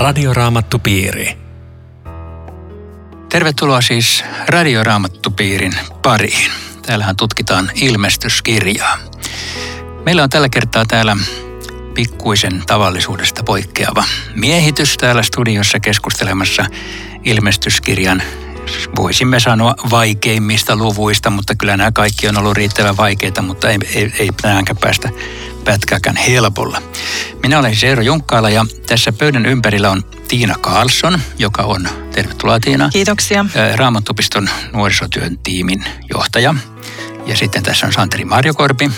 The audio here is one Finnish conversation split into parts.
Radioraamattupiiri. Tervetuloa siis Radioraamattupiirin pariin. Täällähän tutkitaan ilmestyskirjaa. Meillä on tällä kertaa täällä pikkuisen tavallisuudesta poikkeava miehitys täällä studiossa keskustelemassa ilmestyskirjan, voisimme sanoa, vaikeimmista luvuista, mutta kyllä nämä kaikki on ollut riittävän vaikeita, mutta ei tänäänkään päästä pätkääkään helpolla. Minä olen siis Eero Junkkaala ja tässä pöydän ympärillä on Tiina Karlson, joka on, tervetuloa Tiina. Kiitoksia. Raamattupiston nuorisotyön tiimin johtaja. Ja sitten tässä on Santeri Marjokorpi,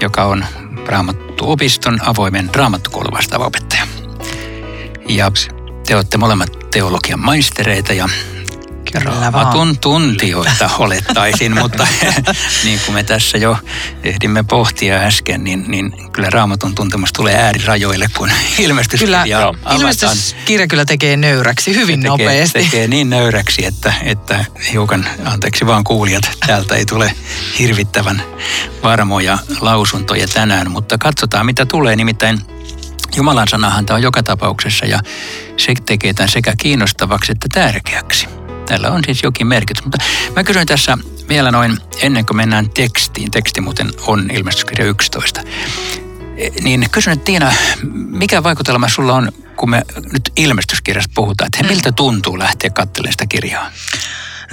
joka on Raamattuopiston avoimen raamattukoulun vastaava opettaja. Ja te olette molemmat teologian maistereita ja Raamatun tuntijoita olettaisin, mutta niin kuin me tässä jo ehdimme pohtia äsken, niin kyllä Raamatun tuntemus tulee äärirajoille, kun ilmestyskirja avataan. Ilmestyskirja kyllä tekee nöyräksi hyvin nopeasti. Tekee niin nöyräksi, että hiukan, anteeksi vaan kuulijat, täältä ei tule hirvittävän varmoja lausuntoja tänään, mutta katsotaan mitä tulee, nimittäin Jumalan sanahan tämä on joka tapauksessa ja se tekee tämän sekä kiinnostavaksi että tärkeäksi. Tällä on siis jokin merkitys, mutta mä kysyin tässä vielä noin ennen kuin mennään tekstiin. Teksti muuten on ilmestyskirja 11. Niin kysyn, että Tiina, mikä vaikutelma sulla on, kun me nyt ilmestyskirjasta puhutaan, että miltä tuntuu lähteä katselemaan sitä kirjaa?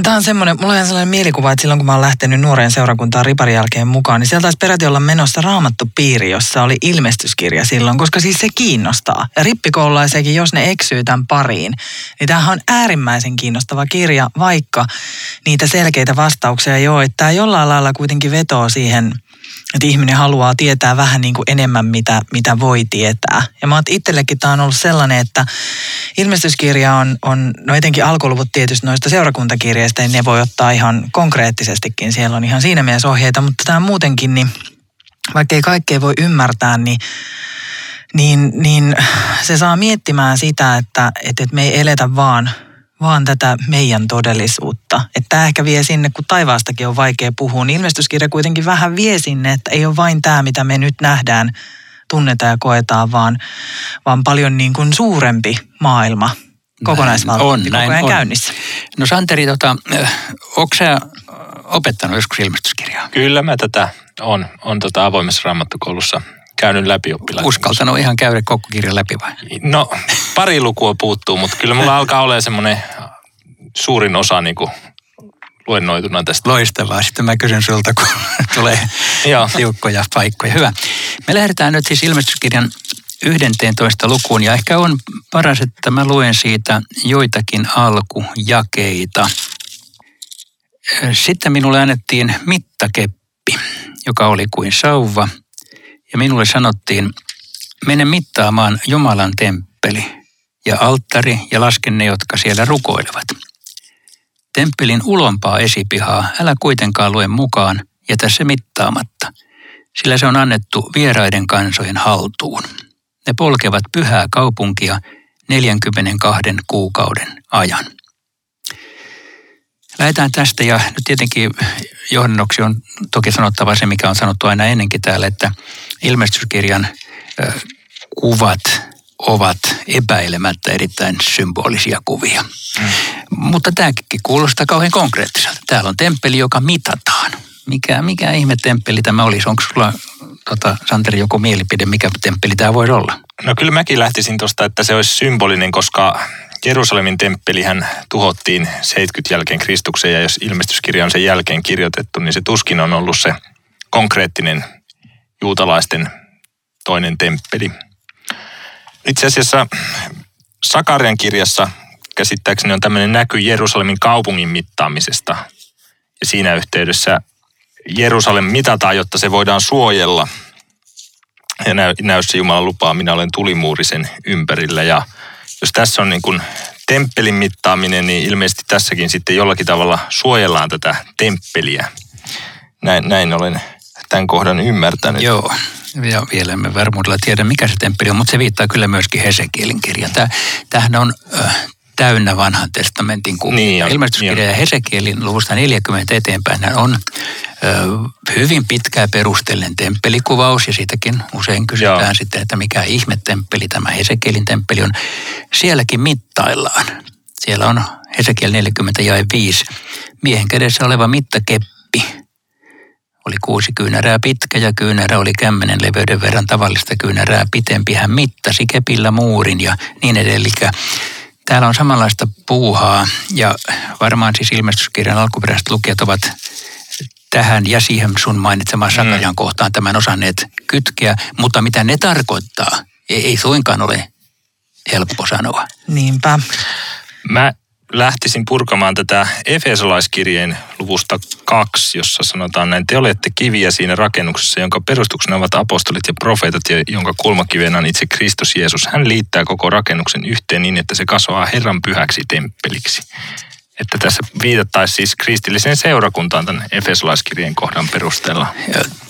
Tämä on semmoinen, mulla on ihan sellainen mielikuva, että silloin kun mä oon lähtenyt nuoreen seurakuntaan riparin jälkeen mukaan, niin sieltä taisi peräti olla menossa Raamattupiiri, jossa oli ilmestyskirja silloin, koska siis se kiinnostaa. Ja rippikoululaisiakin, jos ne eksyy tämän pariin, niin tämähän on äärimmäisen kiinnostava kirja, vaikka niitä selkeitä vastauksia ei ole. Tämä jollain lailla kuitenkin vetoo siihen, että ihminen haluaa tietää vähän niin kuin enemmän, mitä voi tietää. Ja mä oon itsellekin, tämä on ollut sellainen, että ilmestyskirja on no etenkin alkuluvut tietysti noista seurakuntakirjeistä, niin ne voi ottaa ihan konkreettisestikin. Siellä on ihan siinä mielessä ohjeita, mutta tämä muutenkin, niin vaikka ei kaikkea voi ymmärtää, niin se saa miettimään sitä, että me ei eletä vaan tätä meidän todellisuutta. Että tämä ehkä vie sinne, kun taivaastakin on vaikea puhua, niin ilmestyskirja kuitenkin vähän vie sinne, että ei ole vain tämä, mitä me nyt nähdään, tunnetaan ja koetaan, vaan paljon niin kuin suurempi maailma kokonaisvaltaisesti koko ajan käynnissä. No Santeri, ootko sä opettanut joskus ilmestyskirjaa? Kyllä mä tätä on avoimessa raamattukoulussa käynyt läpi oppilaita. Uskaltanut ihan käydä koko kirjan läpi vai? No, pari lukua puuttuu, mutta kyllä mulla alkaa olla semmoinen suurin osa niin kuin luennoituna tästä. Loistavaa. Sitten mä kysyn sulta, kun tulee tiukkoja paikkoja. Hyvä. Me lähdetään nyt siis ilmestyskirjan 11 lukuun ja ehkä on paras, että mä luen siitä joitakin alkujakeita. Sitten minulle annettiin mittakeppi, joka oli kuin sauva. Ja minulle sanottiin, mene mittaamaan Jumalan temppeli ja alttari ja laske ne, jotka siellä rukoilevat. Temppelin ulompaa esipihaa älä kuitenkaan lue mukaan, jätä se mittaamatta, sillä se on annettu vieraiden kansojen haltuun. Ne polkevat pyhää kaupunkia 42 kuukauden ajan. Lähdetään tästä ja nyt tietenkin johdannoksi on toki sanottava se, mikä on sanottu aina ennenkin täällä, että ilmestyskirjan kuvat ovat epäilemättä erittäin symbolisia kuvia. Mutta tämäkin kuulostaa kauhean konkreettiselta. Täällä on temppeli, joka mitataan. Mikä ihme temppeli tämä olisi? Onko sulla, Santeri, joku mielipide, mikä temppeli tämä voisi olla? No kyllä mäkin lähtisin tuosta, että se olisi symbolinen, koska Jerusalemin temppelihän tuhottiin 70 jälkeen Kristuksen ja jos ilmestyskirja on sen jälkeen kirjoitettu, niin se tuskin on ollut se konkreettinen juutalaisten toinen temppeli. Itse asiassa Sakarian kirjassa käsittääkseni on tämmöinen näky Jerusalemin kaupungin mittaamisesta ja siinä yhteydessä Jerusalem mitataan, jotta se voidaan suojella ja näyssä Jumalan lupaa, minä olen tulimuuri sen ympärillä ja jos tässä on niin kuin temppelin mittaaminen, niin ilmeisesti tässäkin sitten jollakin tavalla suojellaan tätä temppeliä. Näin olen tämän kohdan ymmärtänyt. Joo, ja vielä emme varmuudella tiedä, mikä se temppeli on, mutta se viittaa kyllä myöskin Hesekielin kirjaan. Tämähän on täynnä vanhan testamentin kuvia. Niin ilmestyskirja ja Hesekielin luvusta 40 eteenpäin on hyvin pitkään perustellen temppelikuvaus, ja siitäkin usein kysytään sitten, että mikä ihmetemppeli tämä Hesekielin temppeli on. Sielläkin mittaillaan. Siellä on Hesekiel 40:5. Miehen kädessä oleva mittakeppi oli 6 kyynärää pitkä, ja kyynärä oli kämmenen leveyden verran tavallista kyynärää pitempi. Hän mittasi kepillä muurin ja niin edelleen. Täällä on samanlaista puuhaa, ja varmaan siis ilmestyskirjan alkuperäiset lukijat ovat tähän ja siihen sun mainitsemaan Sakarian kohtaan tämän osanneet kytkeä, mutta mitä ne tarkoittaa, ei suinkaan ole helppo sanoa. Niinpä. Mä lähtisin purkamaan tätä Efesolaiskirjeen luvusta 2, jossa sanotaan näin, te olette kiviä siinä rakennuksessa, jonka perustuksena ovat apostolit ja profeetat, ja jonka kulmakivenä on itse Kristus Jeesus. Hän liittää koko rakennuksen yhteen niin, että se kasvaa Herran pyhäksi temppeliksi. Että tässä viitattaisiin siis kristilliseen seurakuntaan tämän Efesolaiskirjeen kohdan perusteella.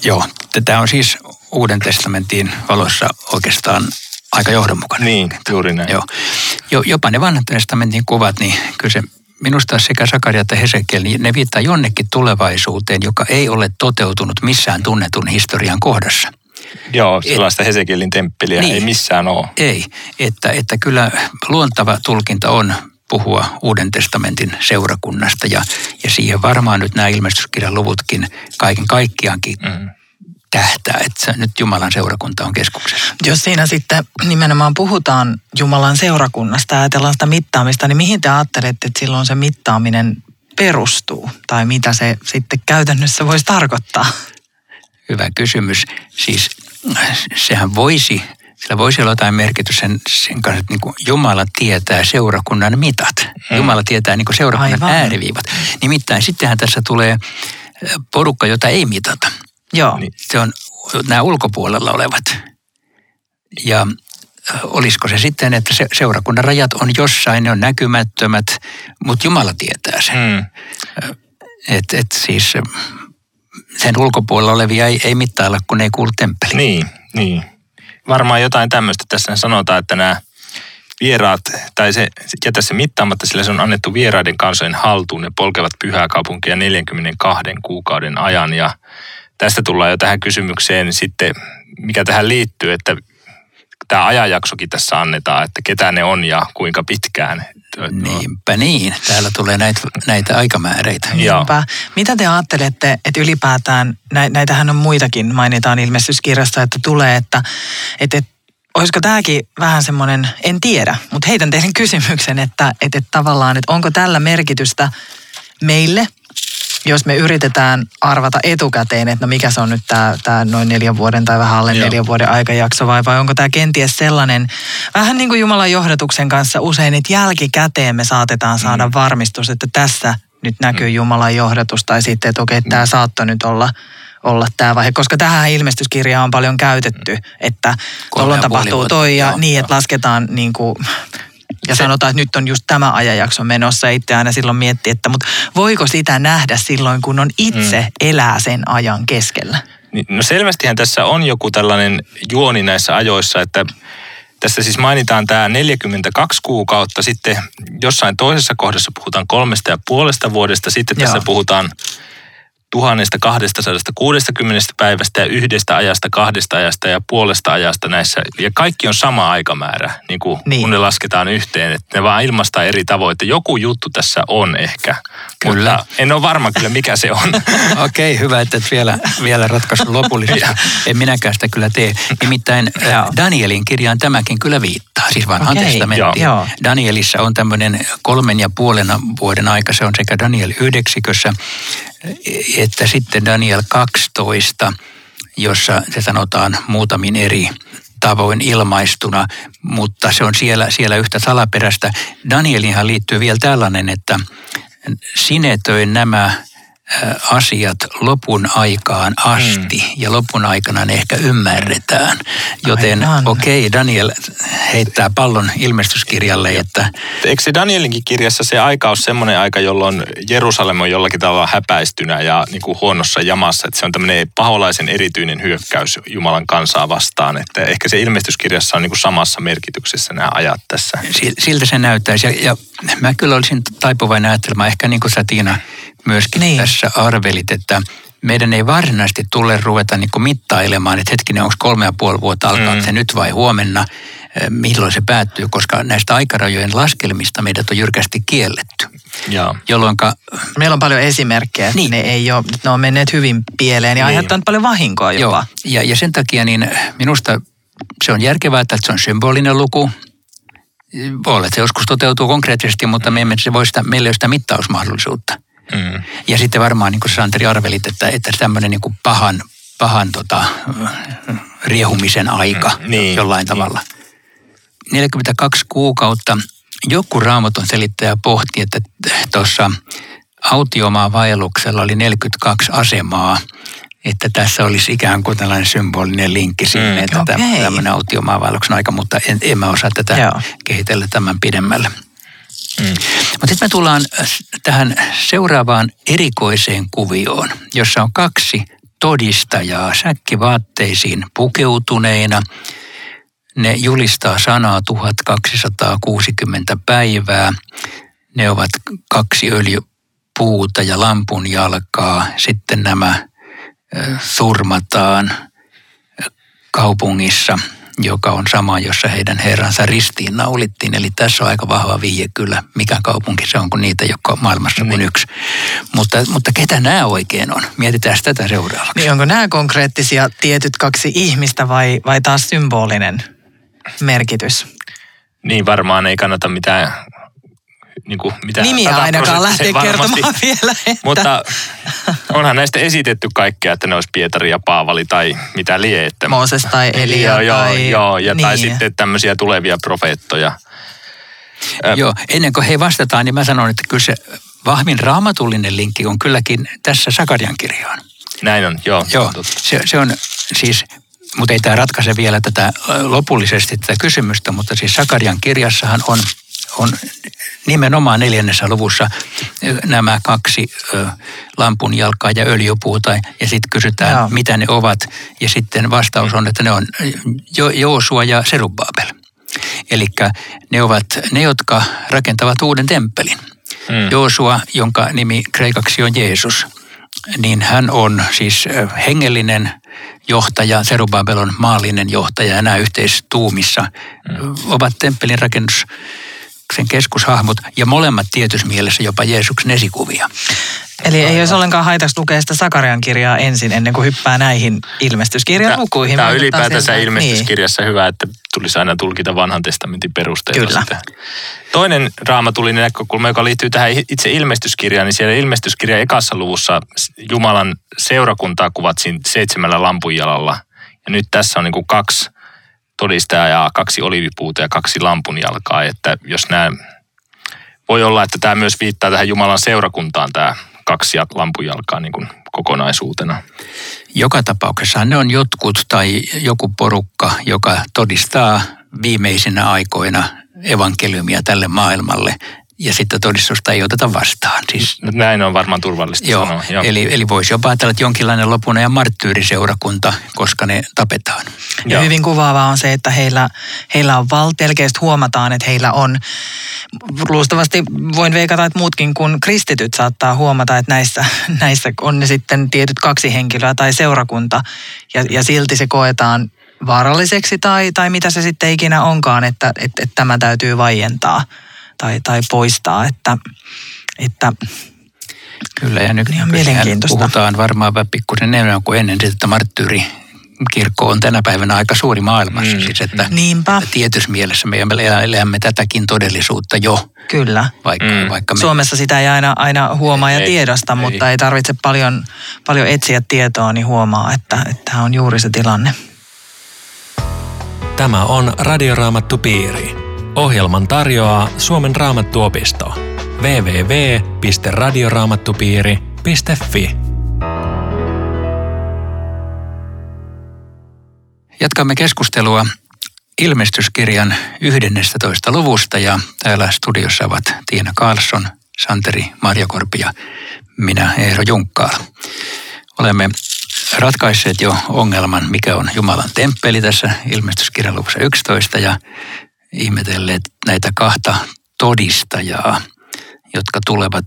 Joo, tämä on siis Uuden testamentin valossa oikeastaan aika johdonmukainen. Niin, juuri näin. Joo. Jopa ne vanhan testamentin kuvat, niin kyllä se minusta sekä Sakaria että Hesekiel, niin ne viittaa jonnekin tulevaisuuteen, joka ei ole toteutunut missään tunnetun historian kohdassa. Joo, sellaista Hesekielin temppeliä niin, ei missään ole. Ei, että kyllä luontava tulkinta on puhua Uuden testamentin seurakunnasta, ja siihen varmaan nyt nämä ilmestyskirjan luvutkin kaiken kaikkiaankin tähtää, että nyt Jumalan seurakunta on keskuksessa. Jos siinä sitten nimenomaan puhutaan Jumalan seurakunnasta ja ajatellaan sitä mittaamista, niin mihin te ajattelette, että silloin se mittaaminen perustuu? Tai mitä se sitten käytännössä voisi tarkoittaa? Hyvä kysymys. Siis sehän voisi, sillä voisi olla jotain merkitys sen kanssa, että niin kuin Jumala tietää seurakunnan mitat. Jumala tietää niin kuin seurakunnan ääriviivat. Nimittäin sittenhän tässä tulee porukka, jota ei mitata. Joo. Se on nämä ulkopuolella olevat. Ja olisiko se sitten, että seurakunnan rajat on jossain, ne on näkymättömät, mutta Jumala tietää sen. Et siis sen ulkopuolella olevia ei mittailla, kun ei kuulu temppeliin. Niin. Varmaan jotain tämmöistä. Tässä sanotaan, että nämä vieraat, tai se jätä se mittaamatta, sillä se on annettu vieraiden kansojen haltuun. Ne polkevat pyhää kaupunkia 42 kuukauden ajan, ja tästä tullaan jo tähän kysymykseen sitten, mikä tähän liittyy, että tämä ajanjaksokin tässä annetaan, että ketä ne on ja kuinka pitkään. Niinpä niin, täällä tulee näitä aikamääreitä. Niinpä. Mitä te ajattelette, että ylipäätään, näitähän on muitakin, mainitaan ilmestyskirjasta, että tulee, että olisiko tämäkin vähän semmoinen, en tiedä, mutta heitän teidän kysymyksen, että tavallaan, että onko tällä merkitystä meille, jos me yritetään arvata etukäteen, että no mikä se on nyt tämä noin 4 vuoden tai vähän alle 4 vuoden aikajakso, vai onko tämä kenties sellainen, vähän niin kuin Jumalan johdatuksen kanssa usein, että jälkikäteen me saatetaan saada varmistus, että tässä nyt näkyy Jumalan johdatus, tai sitten, että okei, tämä saattoi nyt olla tämä vaihe, koska tähän ilmestyskirjaa on paljon käytetty, että tuolloin tapahtuu toi ja niin, että lasketaan niin kuin, ja sanotaan, että nyt on just tämä ajanjakso menossa. Itse aina silloin miettii, että mutta voiko sitä nähdä silloin, kun on itse elää sen ajan keskellä? No selvästihän tässä on joku tällainen juoni näissä ajoissa, että tässä siis mainitaan tämä 42 kuukautta. Sitten jossain toisessa kohdassa puhutaan 3,5 vuodesta. Sitten tässä puhutaan 1260 päivästä ja 1 ajasta, 2 ajasta ja 0,5 ajasta näissä. Ja kaikki on sama aikamäärä, niin kuin kun ne lasketaan yhteen. Että ne vaan ilmaistaan eri tavoin, että joku juttu tässä on ehkä. Kyllä. Mutta en ole varma kyllä, mikä se on. Okei, hyvä, että et vielä ratkaisu lopullisesti. En minäkään sitä kyllä tee. Nimittäin Danielin kirjaan tämäkin kyllä viittaa, siis vanhaan testamenttiin. Danielissa on tämmöinen 3,5 vuoden aika, se on sekä Daniel 9:ssä, että sitten Daniel 12, jossa se sanotaan muutamin eri tavoin ilmaistuna, mutta se on siellä yhtä salaperäistä. Danielinhan liittyy vielä tällainen, että sinetöin nämä asiat lopun aikaan asti, ja lopun aikana ne ehkä ymmärretään. Joten okei, Daniel heittää pallon ilmestyskirjalle. Että eikö se Danielinkin kirjassa se aika ole semmoinen aika, jolloin Jerusalem on jollakin tavalla häpäistynä ja niin kuin huonossa jamassa, että se on tämmöinen paholaisen erityinen hyökkäys Jumalan kansaa vastaan, että ehkä se ilmestyskirjassa on niin kuin samassa merkityksessä nämä ajat tässä. Siltä se näyttäisi, ja mä kyllä olisin taipuvainen ajattelemaan, ehkä niin kuin sä Tiina myöskin tässä arvelit, että meidän ei varsinaisesti tule ruveta niin kuin mittailemaan, että hetkinen, onko 3,5 vuotta alkaa se nyt vai huomenna, milloin se päättyy, koska näistä aikarajojen laskelmista meidät on jyrkästi kielletty. Joo. Jolloinka... Meillä on paljon esimerkkejä, että niin. ne on menneet hyvin pieleen ja aiheuttanut paljon vahinkoa jopa. Joo. Ja sen takia niin minusta se on järkevää, että se on symbolinen luku. Voi olla, että se joskus toteutuu konkreettisesti, mutta meillä ei ole sitä mittausmahdollisuutta. Mm. Ja sitten varmaan, niin kuin Santeri arvelit, että tämmöinen niin kuin pahan riehumisen aika jollain tavalla. 42 kuukautta. Joku raamaton selittäjä pohti, että tuossa autiomaa vaelluksella oli 42 asemaa, että tässä olisi ikään kuin tällainen symbolinen linkki sinne, että tämmöinen autiomaa vaelluksen aika, mutta en mä osaa tätä kehitellä tämän pidemmälle. Mutta sitten me tullaan tähän seuraavaan erikoiseen kuvioon, jossa on 2 todistajaa säkkivaatteisiin pukeutuneina. Ne julistaa sanaa 1260 päivää. Ne ovat 2 öljypuuta ja lampun jalkaa. Sitten nämä surmataan kaupungissa, joka on sama, jossa heidän herransa ristiinnaulittiin. Eli tässä on aika vahva vihje kyllä, mikä kaupunki se on, kun niitä, jotka on maailmassa kuin yksi. Mutta ketä nämä oikein on? Mietitään tätä seuraavaksi. Niin onko nämä konkreettisia tietyt 2 ihmistä vai taas symbolinen merkitys? Niin varmaan ei kannata mitään... nimiä ainakaan lähtee kertomaan vielä. Että. Mutta onhan näistä esitetty kaikkea, että ne olisi Pietari ja Paavali tai mitä lie. Että Mooses tai Elia. Tai sitten tämmöisiä tulevia profeettoja. Joo, ennen kuin he vastataan, niin mä sanon, että kyllä se vahvin raamatullinen linkki on kylläkin tässä Sakarian kirjaan. Näin on, joo. Se on siis... Mutta ei tämä ratkaise vielä tätä lopullisesti tätä kysymystä, mutta siis Sakarian kirjassahan on nimenomaan 4. luvussa nämä 2 lampun jalkaa ja öljypuuta, ja sitten kysytään, mitä ne ovat, ja sitten vastaus on, että ne on Joosua ja Serubabel. Eli ne ovat ne, jotka rakentavat uuden temppelin. Joosua, jonka nimi kreikaksi on Jeesus, niin hän on siis hengellinen johtaja, Serubabel on maallinen johtaja, ja nämä yhteistuumissa ovat temppelin rakennuksen keskushahmot, ja molemmat tietyssä mielessä jopa Jeesuksen esikuvia. Eli ei olisi ollenkaan haitaksi lukea sitä Sakarian kirjaa ensin, ennen kuin hyppää näihin ilmestyskirjan lukuihin. Tämä on ylipäätänsä ilmestyskirjassa hyvä, että tulisi aina tulkita vanhan testamentin perusteella. Kyllä. Sitä. Toinen raamatullinen näkökulma, joka liittyy tähän itse ilmestyskirjaan, niin siellä ilmestyskirjan ekassa luvussa Jumalan seurakuntaa kuvattiin 7 lampunjalalla. Ja nyt tässä on niin kuin 2 todistajaa, 2 oliivipuuta ja 2 lampunjalkaa. Että jos nämä, voi olla, että tämä myös viittaa tähän Jumalan seurakuntaan tämä 2 lampunjalkaa niin kuin kokonaisuutena. Joka tapauksessa ne on jotkut tai joku porukka, joka todistaa viimeisinä aikoina evankeliumia tälle maailmalle ja sitten todistusta ei oteta vastaan. Siis, näin on varmaan turvallista sanoa. Eli voisi jopa ajatella, että jonkinlainen lopun ajan marttyyriseurakunta, koska ne tapetaan. Ja hyvin kuvaavaa on se, että heillä on selkeästi huomataan, että heillä on, luultavasti voin veikata, että muutkin kuin kristityt saattaa huomata, että näissä on ne sitten tietyt 2 henkilöä tai seurakunta ja silti se koetaan vaaralliseksi tai mitä se sitten ikinä onkaan, että tämä täytyy vaientaa tai poistaa, että kyllä, ja nyt puhutaan varmaan pikkusen enemmän kuin ennen, että marttyyrikirkko on tänä päivänä aika suuri maailmassa, siis että tietyssä mielessä me elämme tätäkin todellisuutta jo. Kyllä. Vaikka Suomessa sitä ei aina huomaa ja tiedosta, mutta ei tarvitse paljon etsiä tietoa, niin huomaa, että tämä on juuri se tilanne. Tämä on Radioraamattupiiri. Ohjelman tarjoaa Suomen Raamattuopisto. www.radioraamattupiiri.fi Jatkamme keskustelua ilmestyskirjan 11. luvusta ja täällä studiossa ovat Tiina Karlson, Santeri Marjokorpi ja minä Eero Junkkaala. Olemme ratkaisseet jo ongelman, mikä on Jumalan temppeli tässä ilmestyskirjan luvussa 11 ja ihmetelleet näitä 2 todistajaa, jotka tulevat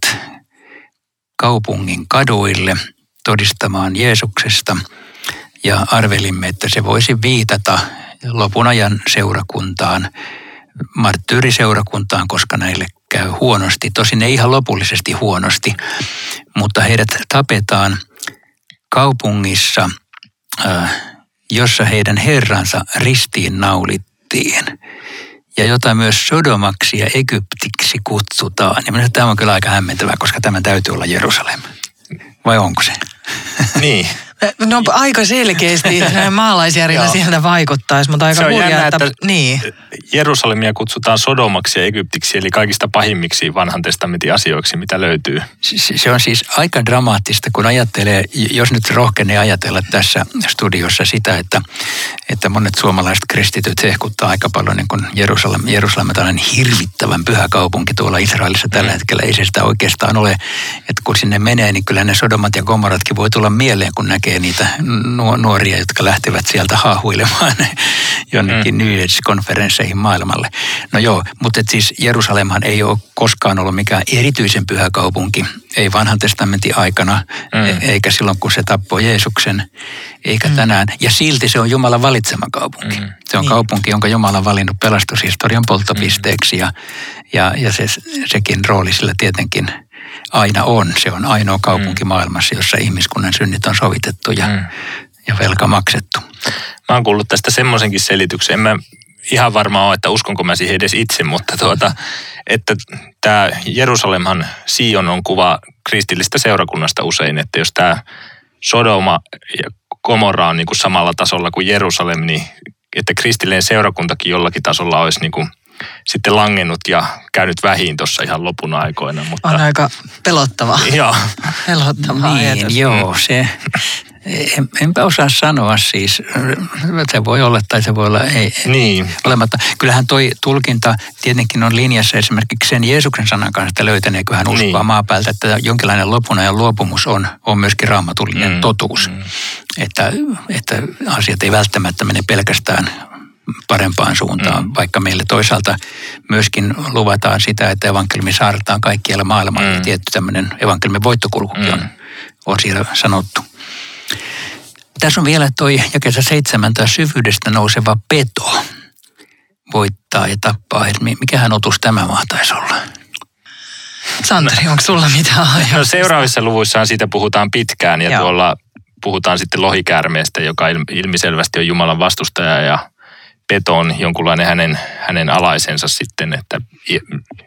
kaupungin kaduille todistamaan Jeesuksesta ja arvelimme, että se voisi viitata lopun ajan seurakuntaan, marttyyriseurakuntaan, koska näille käy huonosti. Tosin ei ihan lopullisesti huonosti, mutta heidät tapetaan kaupungissa, jossa heidän herransa ristiin naulittiin ja jota myös Sodomaksi ja Egyptiksi kutsutaan. Ja tämä on kyllä aika hämmentävää, koska tämä täytyy olla Jerusalem. Vai onko se? Niin. No aika selkeästi maalaisjärjellä sieltä vaikuttaisi, mutta aika hurjaa, että niin. Jerusalemia kutsutaan Sodomaksi ja Egyptiksi, eli kaikista pahimmiksi vanhan testamentin asioiksi, mitä löytyy. Se on siis aika dramaattista, kun ajattelee, jos nyt rohkenee ajatella tässä studiossa sitä, että monet suomalaiset kristityt hehkuttaa aika paljon, niin kun Jerusalem on tällainen hirvittävän pyhä kaupunki tuolla Israelissa tällä hetkellä. Ei se sitä oikeastaan ole, että kun sinne menee, niin kyllä ne Sodomat ja Gomoratkin voi tulla mieleen, kun näkee niitä nuoria, jotka lähtevät sieltä haahuilemaan jonnekin New Age-konferensseihin maailmalle. No joo, mutta siis Jerusalemhan ei ole koskaan ollut mikään erityisen pyhä kaupunki. Ei vanhan testamentin aikana, eikä silloin kun se tappoi Jeesuksen, eikä tänään. Ja silti se on Jumalan valitsema kaupunki. Se on kaupunki, jonka Jumala on valinnut pelastushistorian polttopisteeksi ja sekin rooli sillä tietenkin aina on. Se on ainoa kaupunki maailmassa, jossa ihmiskunnan synnit on sovitettu ja velka maksettu. Mä oon kuullut tästä semmoisenkin selityksen. En mä ihan varma ole, että uskonko mä siihen edes itse, mutta että tämä Jerusalemhan Sion on kuva kristillistä seurakunnasta usein, että jos tämä Sodoma ja Gomorra on niin kuin samalla tasolla kuin Jerusalem, niin että kristillinen seurakuntakin jollakin tasolla olisi niin kuin sitten langennut ja käynyt vähiin tuossa ihan lopun aikoina. Mutta on aika pelottavaa. Joo. Pelottavaa niin, ajatus. Joo, se. Enpä osaa sanoa siis. Se voi olla tai se voi olla ei. Niin. Olematta. Kyllähän toi tulkinta tietenkin on linjassa esimerkiksi sen Jeesuksen sanan kanssa, että löytäneekö hän uskoa maapäältä, että jonkinlainen lopun ajan luopumus on myöskin raamatullinen totuus. Että asiat ei välttämättä mene pelkästään parempaan suuntaan, vaikka meille toisaalta myöskin luvataan sitä, että evankeliumi saartaan kaikkialla maailmalla. Tietty tämmöinen evankeliumin voittokulkukin on siellä sanottu. Tässä on vielä toi jakeessa 7, tämä syvyydestä nouseva peto voittaa ja tappaa. Mikähän otus tämä mahtaisi olla? Santeri, onko sulla mitään ajatusta? No seuraavissa luvuissaan siitä puhutaan pitkään ja tuolla puhutaan sitten lohikäärmeestä, joka ilmiselvästi on Jumalan vastustaja ja peto on jonkunlainen hänen alaisensa sitten, että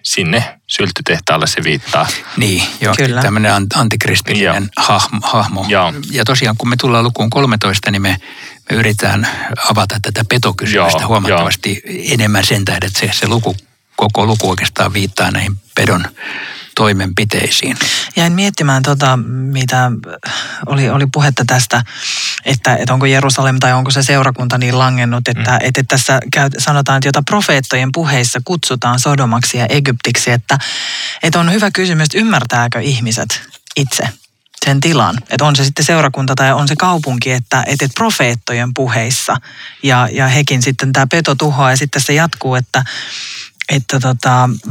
sinne sylttytehtaalle se viittaa. Niin, joo, kyllä. Tämmöinen antikristillinen hahmo. Joo. Ja tosiaan kun me tullaan lukuun 13, niin me yritetään avata tätä petokysymystä huomattavasti enemmän sen tähden, että se luku, koko luku oikeastaan viittaa näihin pedon toimenpiteisiin. Jäin miettimään mitä oli puhetta tästä, että onko Jerusalem tai onko se seurakunta niin langennut, että tässä sanotaan, että jota profeettojen puheissa kutsutaan Sodomaksi ja Egyptiksi, että on hyvä kysymys, että ymmärtääkö ihmiset itse sen tilan, että on se sitten seurakunta tai on se kaupunki, että profeettojen puheissa ja hekin sitten tämä peto tuhoaa ja sitten se jatkuu, että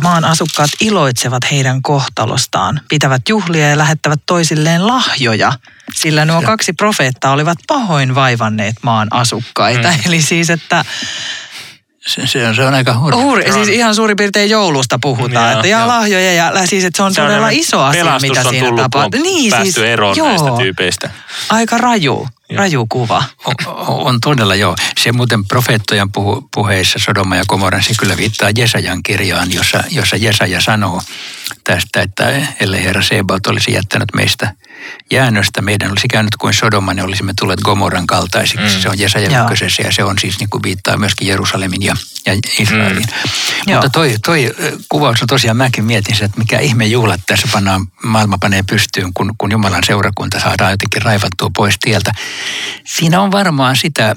maan asukkaat iloitsevat heidän kohtalostaan, pitävät juhlia ja lähettävät toisilleen lahjoja, sillä nuo kaksi profeettaa olivat pahoin vaivanneet maan asukkaita. Eli siis, että se on aika hurja. Siis ihan suurin piirtein joulusta puhutaan, että lahjoja ja siis, että se on todella iso asia, mitä siinä tapahtuu. Niin, päästy siis, eroon näistä tyypeistä. Aika raju kuva. On todella joo. Se muuten profeettojen puheissa Sodoma ja Gomorra, se kyllä viittaa Jesajan kirjaan, jossa Jesaja sanoo tästä, että ellei Herra Sebaot olisi jättänyt meistä jäännöstä, meidän olisi käynyt kuin Sodoma, ne olisimme tulleet Gomorran kaltaisiksi. Se on Jesajan kyseessä ja se on siis niin kuin viittaa myöskin Jerusalemin ja Israelin. Mutta toi kuvaus on tosiaan, mäkin mietin sen, että mikä ihme juhlat tässä pannaan, maailma panee pystyyn, kun Jumalan seurakunta saadaan jotenkin raivattua pois tieltä. Siinä on varmaan sitä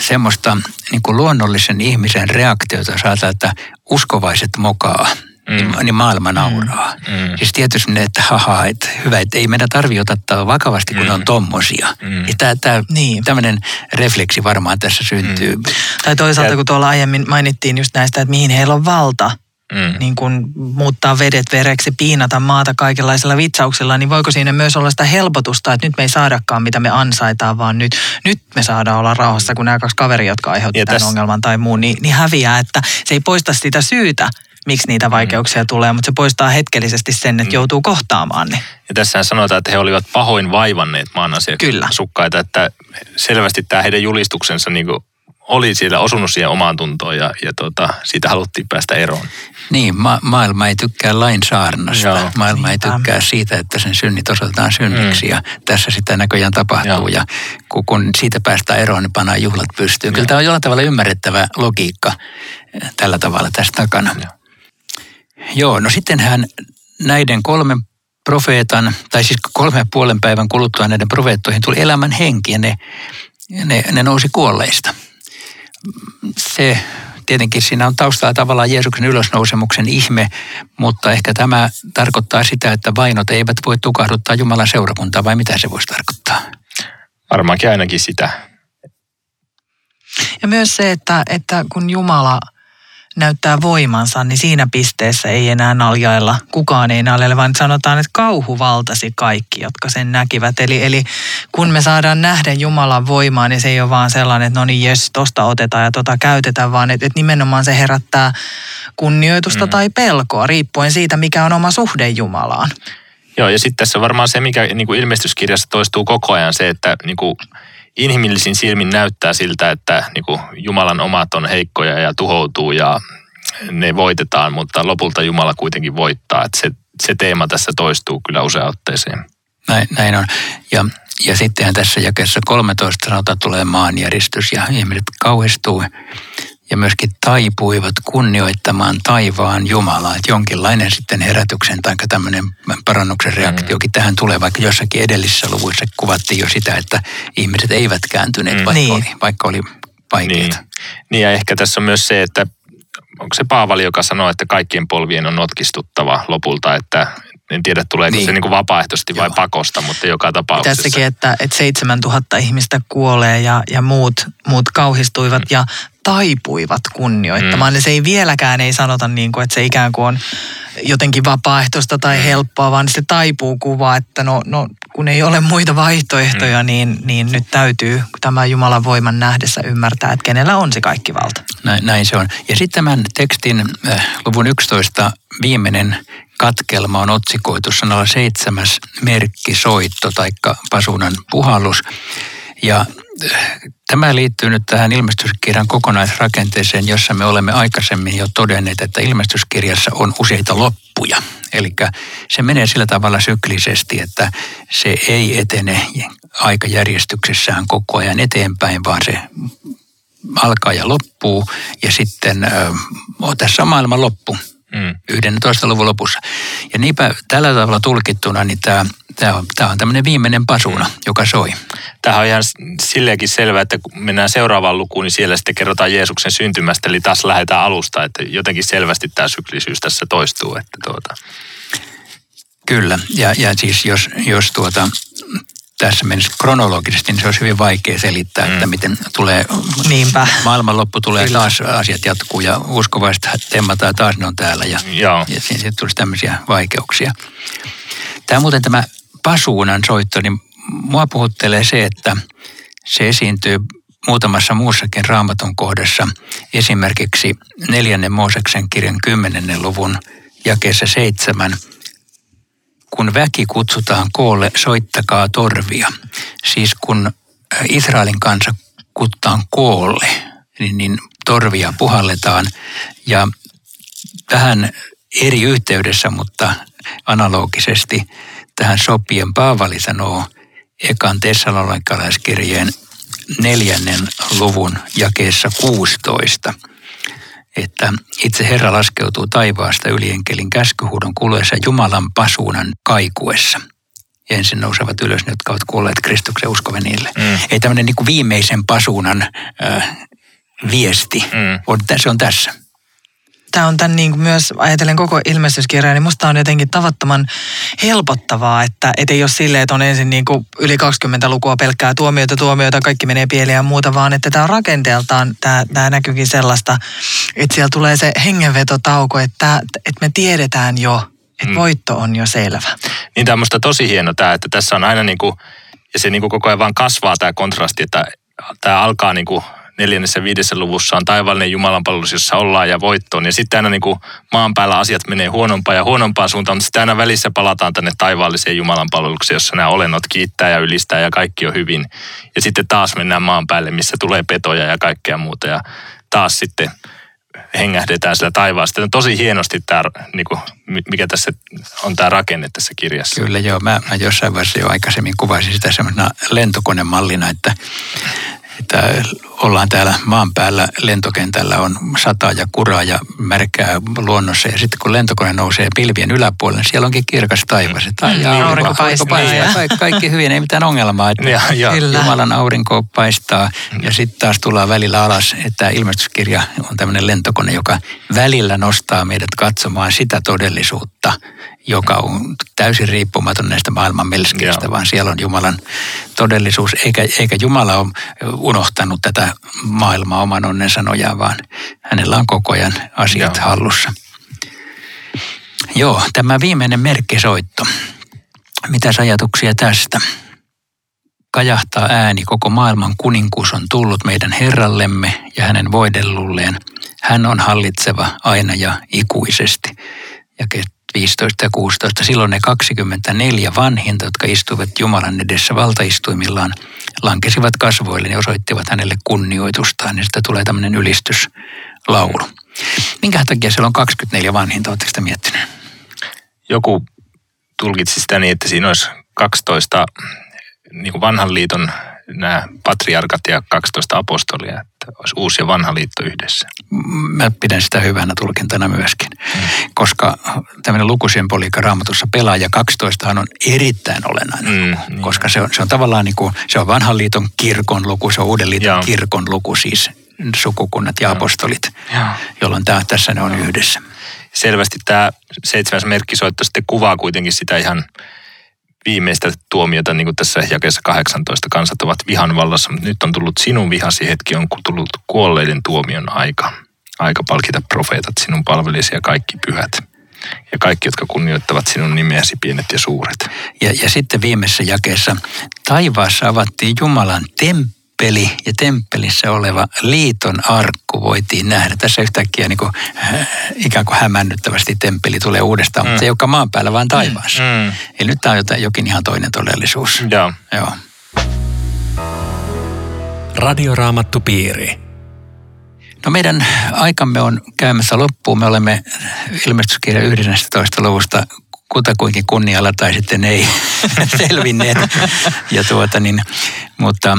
semmoista niin kuin luonnollisen ihmisen reaktiota, jos ajatellaan, että uskovaiset mokaa, niin maailma nauraa. Siis tietysti ne, että että hyvä, että ei meidän tarvitse ottaa vakavasti, kun on tommosia. Tämmöinen refleksi varmaan tässä syntyy. Tai toisaalta, kun tuolla aiemmin mainittiin just näistä, että mihin heillä on valta, niin kuin muuttaa vedet vereksi, piinata maata kaikenlaisilla vitsauksilla, niin voiko siinä myös olla sitä helpotusta, että nyt me ei saadakaan mitä me ansaitaan, vaan nyt me saadaan olla rauhassa, kun nämä kaksi kaveria, jotka aiheuttivat tämän ongelman tai muun, niin häviää, että se ei poista sitä syytä, miksi niitä vaikeuksia tulee, mutta se poistaa hetkellisesti sen, että joutuu kohtaamaan ne. Ja tässähän sanotaan, että he olivat pahoin vaivanneet maan asiakasukkaita, että selvästi tämä heidän julistuksensa niin kuin oli siellä osunut siihen omaan tuntoon ja siitä haluttiin päästä eroon. Niin, maailma ei tykkää lain saarnasta. Joo. Maailma ei tykkää siitä, että sen synnit osoitetaan synniksi ja tässä sitä näköjään tapahtuu. Ja kun siitä päästään eroon, niin pannaan juhlat pystyyn. Kyllä tämä on jollain tavalla ymmärrettävä logiikka tällä tavalla tässä takana. Joo, no sittenhän näiden kolmen profeetan, tai siis 3,5 päivän kuluttua näiden profeettoihin tuli elämän henki ja ne nousi kuolleista. Se tietenkin siinä on taustalla tavallaan Jeesuksen ylösnousemuksen ihme, mutta ehkä tämä tarkoittaa sitä, että vainot eivät voi tukahduttaa Jumalan seurakuntaa, vai mitä se voisi tarkoittaa? Varmaankin ainakin sitä. Ja myös se, että kun Jumala näyttää voimansa, niin siinä pisteessä ei enää naljailla. Kukaan ei naljailla, vaan sanotaan, että kauhu valtasi kaikki, jotka sen näkivät. Eli kun me saadaan nähdä Jumalan voimaa, niin se ei ole vaan sellainen, että no niin jes, tosta otetaan ja tota käytetään, vaan että nimenomaan se herättää kunnioitusta tai pelkoa, riippuen siitä, mikä on oma suhde Jumalaan. Joo, ja sitten tässä varmaan se, mikä niin kuin ilmestyskirjassa toistuu koko ajan, se, että niin kuin inhimillisin silmin näyttää siltä, että niin kuin Jumalan omat on heikkoja ja tuhoutuu ja ne voitetaan, mutta lopulta Jumala kuitenkin voittaa. Että se teema tässä toistuu kyllä usean otteeseen. Näin on. Ja sittenhän tässä jakeessa 13 sanotaan tulee maanjäristys ja ihmiset kauhistuu ja myöskin taipuivat kunnioittamaan taivaan Jumalaa. Että jonkinlainen sitten herätyksen tai tämmöinen parannuksen reaktiokin tähän tulee, vaikka jossakin edellisissä luvuissa kuvattiin jo sitä, että ihmiset eivät kääntyneet, vaikka oli vaikeita. Niin ja ehkä tässä on myös se, että onko se Paavali, joka sanoo, että kaikkien polvien on notkistuttava lopulta, että en tiedä, tuleeko se niin kuin vapaaehtoisesti vai pakosta, mutta joka tapauksessa. Tässäkin, että 7,000 ihmistä kuolee ja muut kauhistuivat ja taipuivat kunnioittamaan. Ja se ei vieläkään ei sanota, niin kuin, että se ikään kuin on jotenkin vapaaehtoista tai helppoa, vaan se taipuu kuvaa, että no kun ei ole muita vaihtoehtoja, niin nyt täytyy tämä Jumalan voiman nähdessä ymmärtää, että kenellä on se kaikki valta. Näin se on. Ja sitten tämän tekstin luvun 11 viimeinen katkelma on otsikoitu sanalla 7. merkkisoitto tai pasunan puhallus. Ja tämä liittyy nyt tähän ilmestyskirjan kokonaisrakenteeseen, jossa me olemme aikaisemmin jo todenneet, että ilmestyskirjassa on useita loppuja. Eli se menee sillä tavalla syklisesti, että se ei etene aikajärjestyksessään koko ajan eteenpäin, vaan se alkaa ja loppuu ja sitten tässä on maailman loppu. 11. luvun lopussa. Ja niinpä tällä tavalla tulkittuna, niin tämä on tämmöinen viimeinen pasuna, joka soi. Tämähän on ihan silleenkin selvää, että kun mennään seuraavaan lukuun, niin siellä sitten kerrotaan Jeesuksen syntymästä, eli taas lähdetään alusta, että jotenkin selvästi tämä syklisyys tässä toistuu. Että Kyllä, ja siis jos tässä mennessä kronologisesti, niin se olisi hyvin vaikea selittää, että miten tulee maailmanloppu tulee, taas asiat jatkuu ja uskovaista temmataan taas ne on täällä ja siitä tulisi tämmöisiä vaikeuksia. Tämä pasuunan soitto, niin mua puhuttelee se, että se esiintyy muutamassa muussakin Raamatun kohdassa. Esimerkiksi 4. Mooseksen kirjan 10. luvun jakeessa 7. Kun väki kutsutaan koolle, soittakaa torvia. Siis kun Israelin kansa kutsutaan koolle, niin torvia puhalletaan. Ja tähän eri yhteydessä, mutta analogisesti tähän sopien Paavali sanoo ekan tessalonikalaiskirjeen 4. luvun jakeessa 16. että itse Herra laskeutuu taivaasta ylienkelin käskyhuudon kuluessa Jumalan pasuunan kaikuessa. Ja ensin nousevat ylös ne, jotka ovat kuolleet Kristuksen uskovan niille. Ei tämmöinen niin kuin viimeisen pasuunan viesti, se on tässä. tämä on tämän niin kuin myös, ajatellen koko ilmestyskirjaa, niin musta on jotenkin tavattoman helpottavaa, että ei ole silleen, että on ensin niin kuin yli 20 lukua pelkkää tuomioita, kaikki menee pieleen ja muuta, vaan että tämä on rakenteeltaan, tämä näkyykin sellaista, että siellä tulee se hengenvetotauko, että me tiedetään jo, että voitto on jo selvä. Niin tämä on musta tosi hieno tämä, että tässä on aina niin kuin, ja se niin kuin koko ajan vaan kasvaa tämä kontrasti, että tämä alkaa niin kuin 4. ja 5. luvussa on taivaallinen jumalanpalvelus, jossa ollaan ja voittoon. Ja sitten aina niin kuin maan päällä asiat menee huonompaan ja huonompaan suuntaan, mutta sitten aina välissä palataan tänne taivaalliseen jumalanpalvelukseen, jossa nämä olennot kiittää ja ylistää ja kaikki on hyvin. Ja sitten taas mennään maan päälle, missä tulee petoja ja kaikkea muuta ja taas sitten hengähdetään sillä taivaasta. On tosi hienosti tämä, niin kuin, mikä tässä on tämä rakenne tässä kirjassa. Kyllä joo, mä jossain vaiheessa jo aikaisemmin kuvasin sitä semmoisena lentokonemallina, että ollaan täällä maan päällä, lentokentällä on sataa ja kuraa ja märkää luonnossa. Ja sitten kun lentokone nousee pilvien yläpuolelle, niin siellä onkin kirkas taivas. Aurinko paistaa. Kaikki hyvin, ei mitään ongelmaa. Jumalan aurinko paistaa ja sitten taas tullaan välillä alas. Tämä ilmestyskirja on tämmöinen lentokone, joka välillä nostaa meidät katsomaan sitä todellisuutta, joka on täysin riippumaton näistä maailman melskeistä, vaan siellä on Jumalan todellisuus. Eikä Jumala ole unohtanut tätä maailmaa oman onnen sanojaan, vaan hänellä on koko ajan asiat hallussa. Joo, tämä viimeinen merkkisoitto. Mitäs ajatuksia tästä? Kajahtaa ääni, koko maailman kuninkuus on tullut meidän Herrallemme ja hänen voidellulleen. Hän on hallitseva aina ja ikuisesti. Ja 15 ja 16. Silloin ne 24 vanhinta, jotka istuivat Jumalan edessä valtaistuimillaan, lankesivat kasvoille ja osoittivat hänelle kunnioitustaan. Ja sitä tulee tämmöinen ylistyslaulu. Minkä takia siellä on 24 vanhinta? Oletteko sitä miettineet? Joku tulkitsi sitä niin, että siinä olisi 12 niin kuin vanhan liiton nämä patriarkat ja 12 apostolia, että olisi uusi ja vanha liitto yhdessä. Mä pidän sitä hyvänä tulkintana myöskin, koska tämmöinen lukusymboliikka Raamatussa pelaa, ja 12han on erittäin olennainen luku, koska se on tavallaan niin kuin, se on vanhan liiton kirkon luku, se on uuden liiton kirkon luku, siis sukukunnat ja apostolit, jolloin tässä ne on yhdessä. Selvästi tämä 7. merkkisoitto sitten kuvaa kuitenkin sitä ihan viimeistä tuomiota, niin kuin tässä jakeessa 18, kansat ovat vihan vallassa, mutta nyt on tullut sinun vihasi hetki, on tullut kuolleiden tuomion aika. Aika palkita profeetat, sinun palvelisi ja kaikki pyhät ja kaikki, jotka kunnioittavat sinun nimeäsi, pienet ja suuret. Ja sitten viimeisessä jakeessa taivaassa avattiin Jumalan temppeli ja temppelissä oleva liiton arkku voitiin nähdä. Tässä yhtäkkiä niin kuin, ikään kuin hämännyttävästi temppeli tulee uudestaan, mutta se ei olekaan maan päällä, vaan taivaassa. Eli nyt tämä on jokin ihan toinen todellisuus. Joo. Radioraamattupiiri. No meidän aikamme on käymässä loppuun. Me olemme ilmestyskirjan 11. luvusta kutakuinkin kunnialla tai sitten ei selvinneet. Ja mutta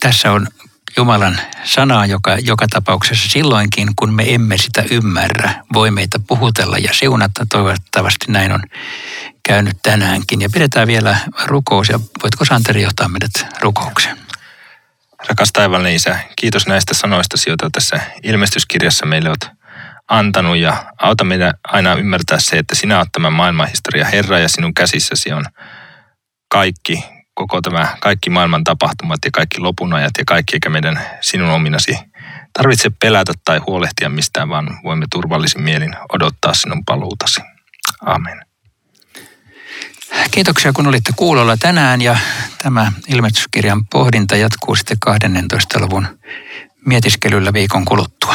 tässä on Jumalan sana, joka tapauksessa silloinkin, kun me emme sitä ymmärrä, voi meitä puhutella ja siunata. Toivottavasti näin on käynyt tänäänkin. Ja pidetään vielä rukous. Ja voitko Santeri johtaa meidät rukoukseen? Rakas taivaallinen Isä, kiitos näistä sanoistasi, joita tässä ilmestyskirjassa meille olet antanut, ja auta meidän aina ymmärtää se, että sinä olet tämän maailmanhistoria Herra ja sinun käsissäsi on kaikki, koko tämä, kaikki maailman tapahtumat ja kaikki lopunajat ja kaikki, eikä meidän sinun ominasi tarvitse pelätä tai huolehtia mistään, vaan voimme turvallisin mielin odottaa sinun paluutasi. Amen. Kiitoksia, kun olitte kuulolla tänään, ja tämä ilmestyskirjan pohdinta jatkuu sitten 12. luvun mietiskelyllä viikon kuluttua.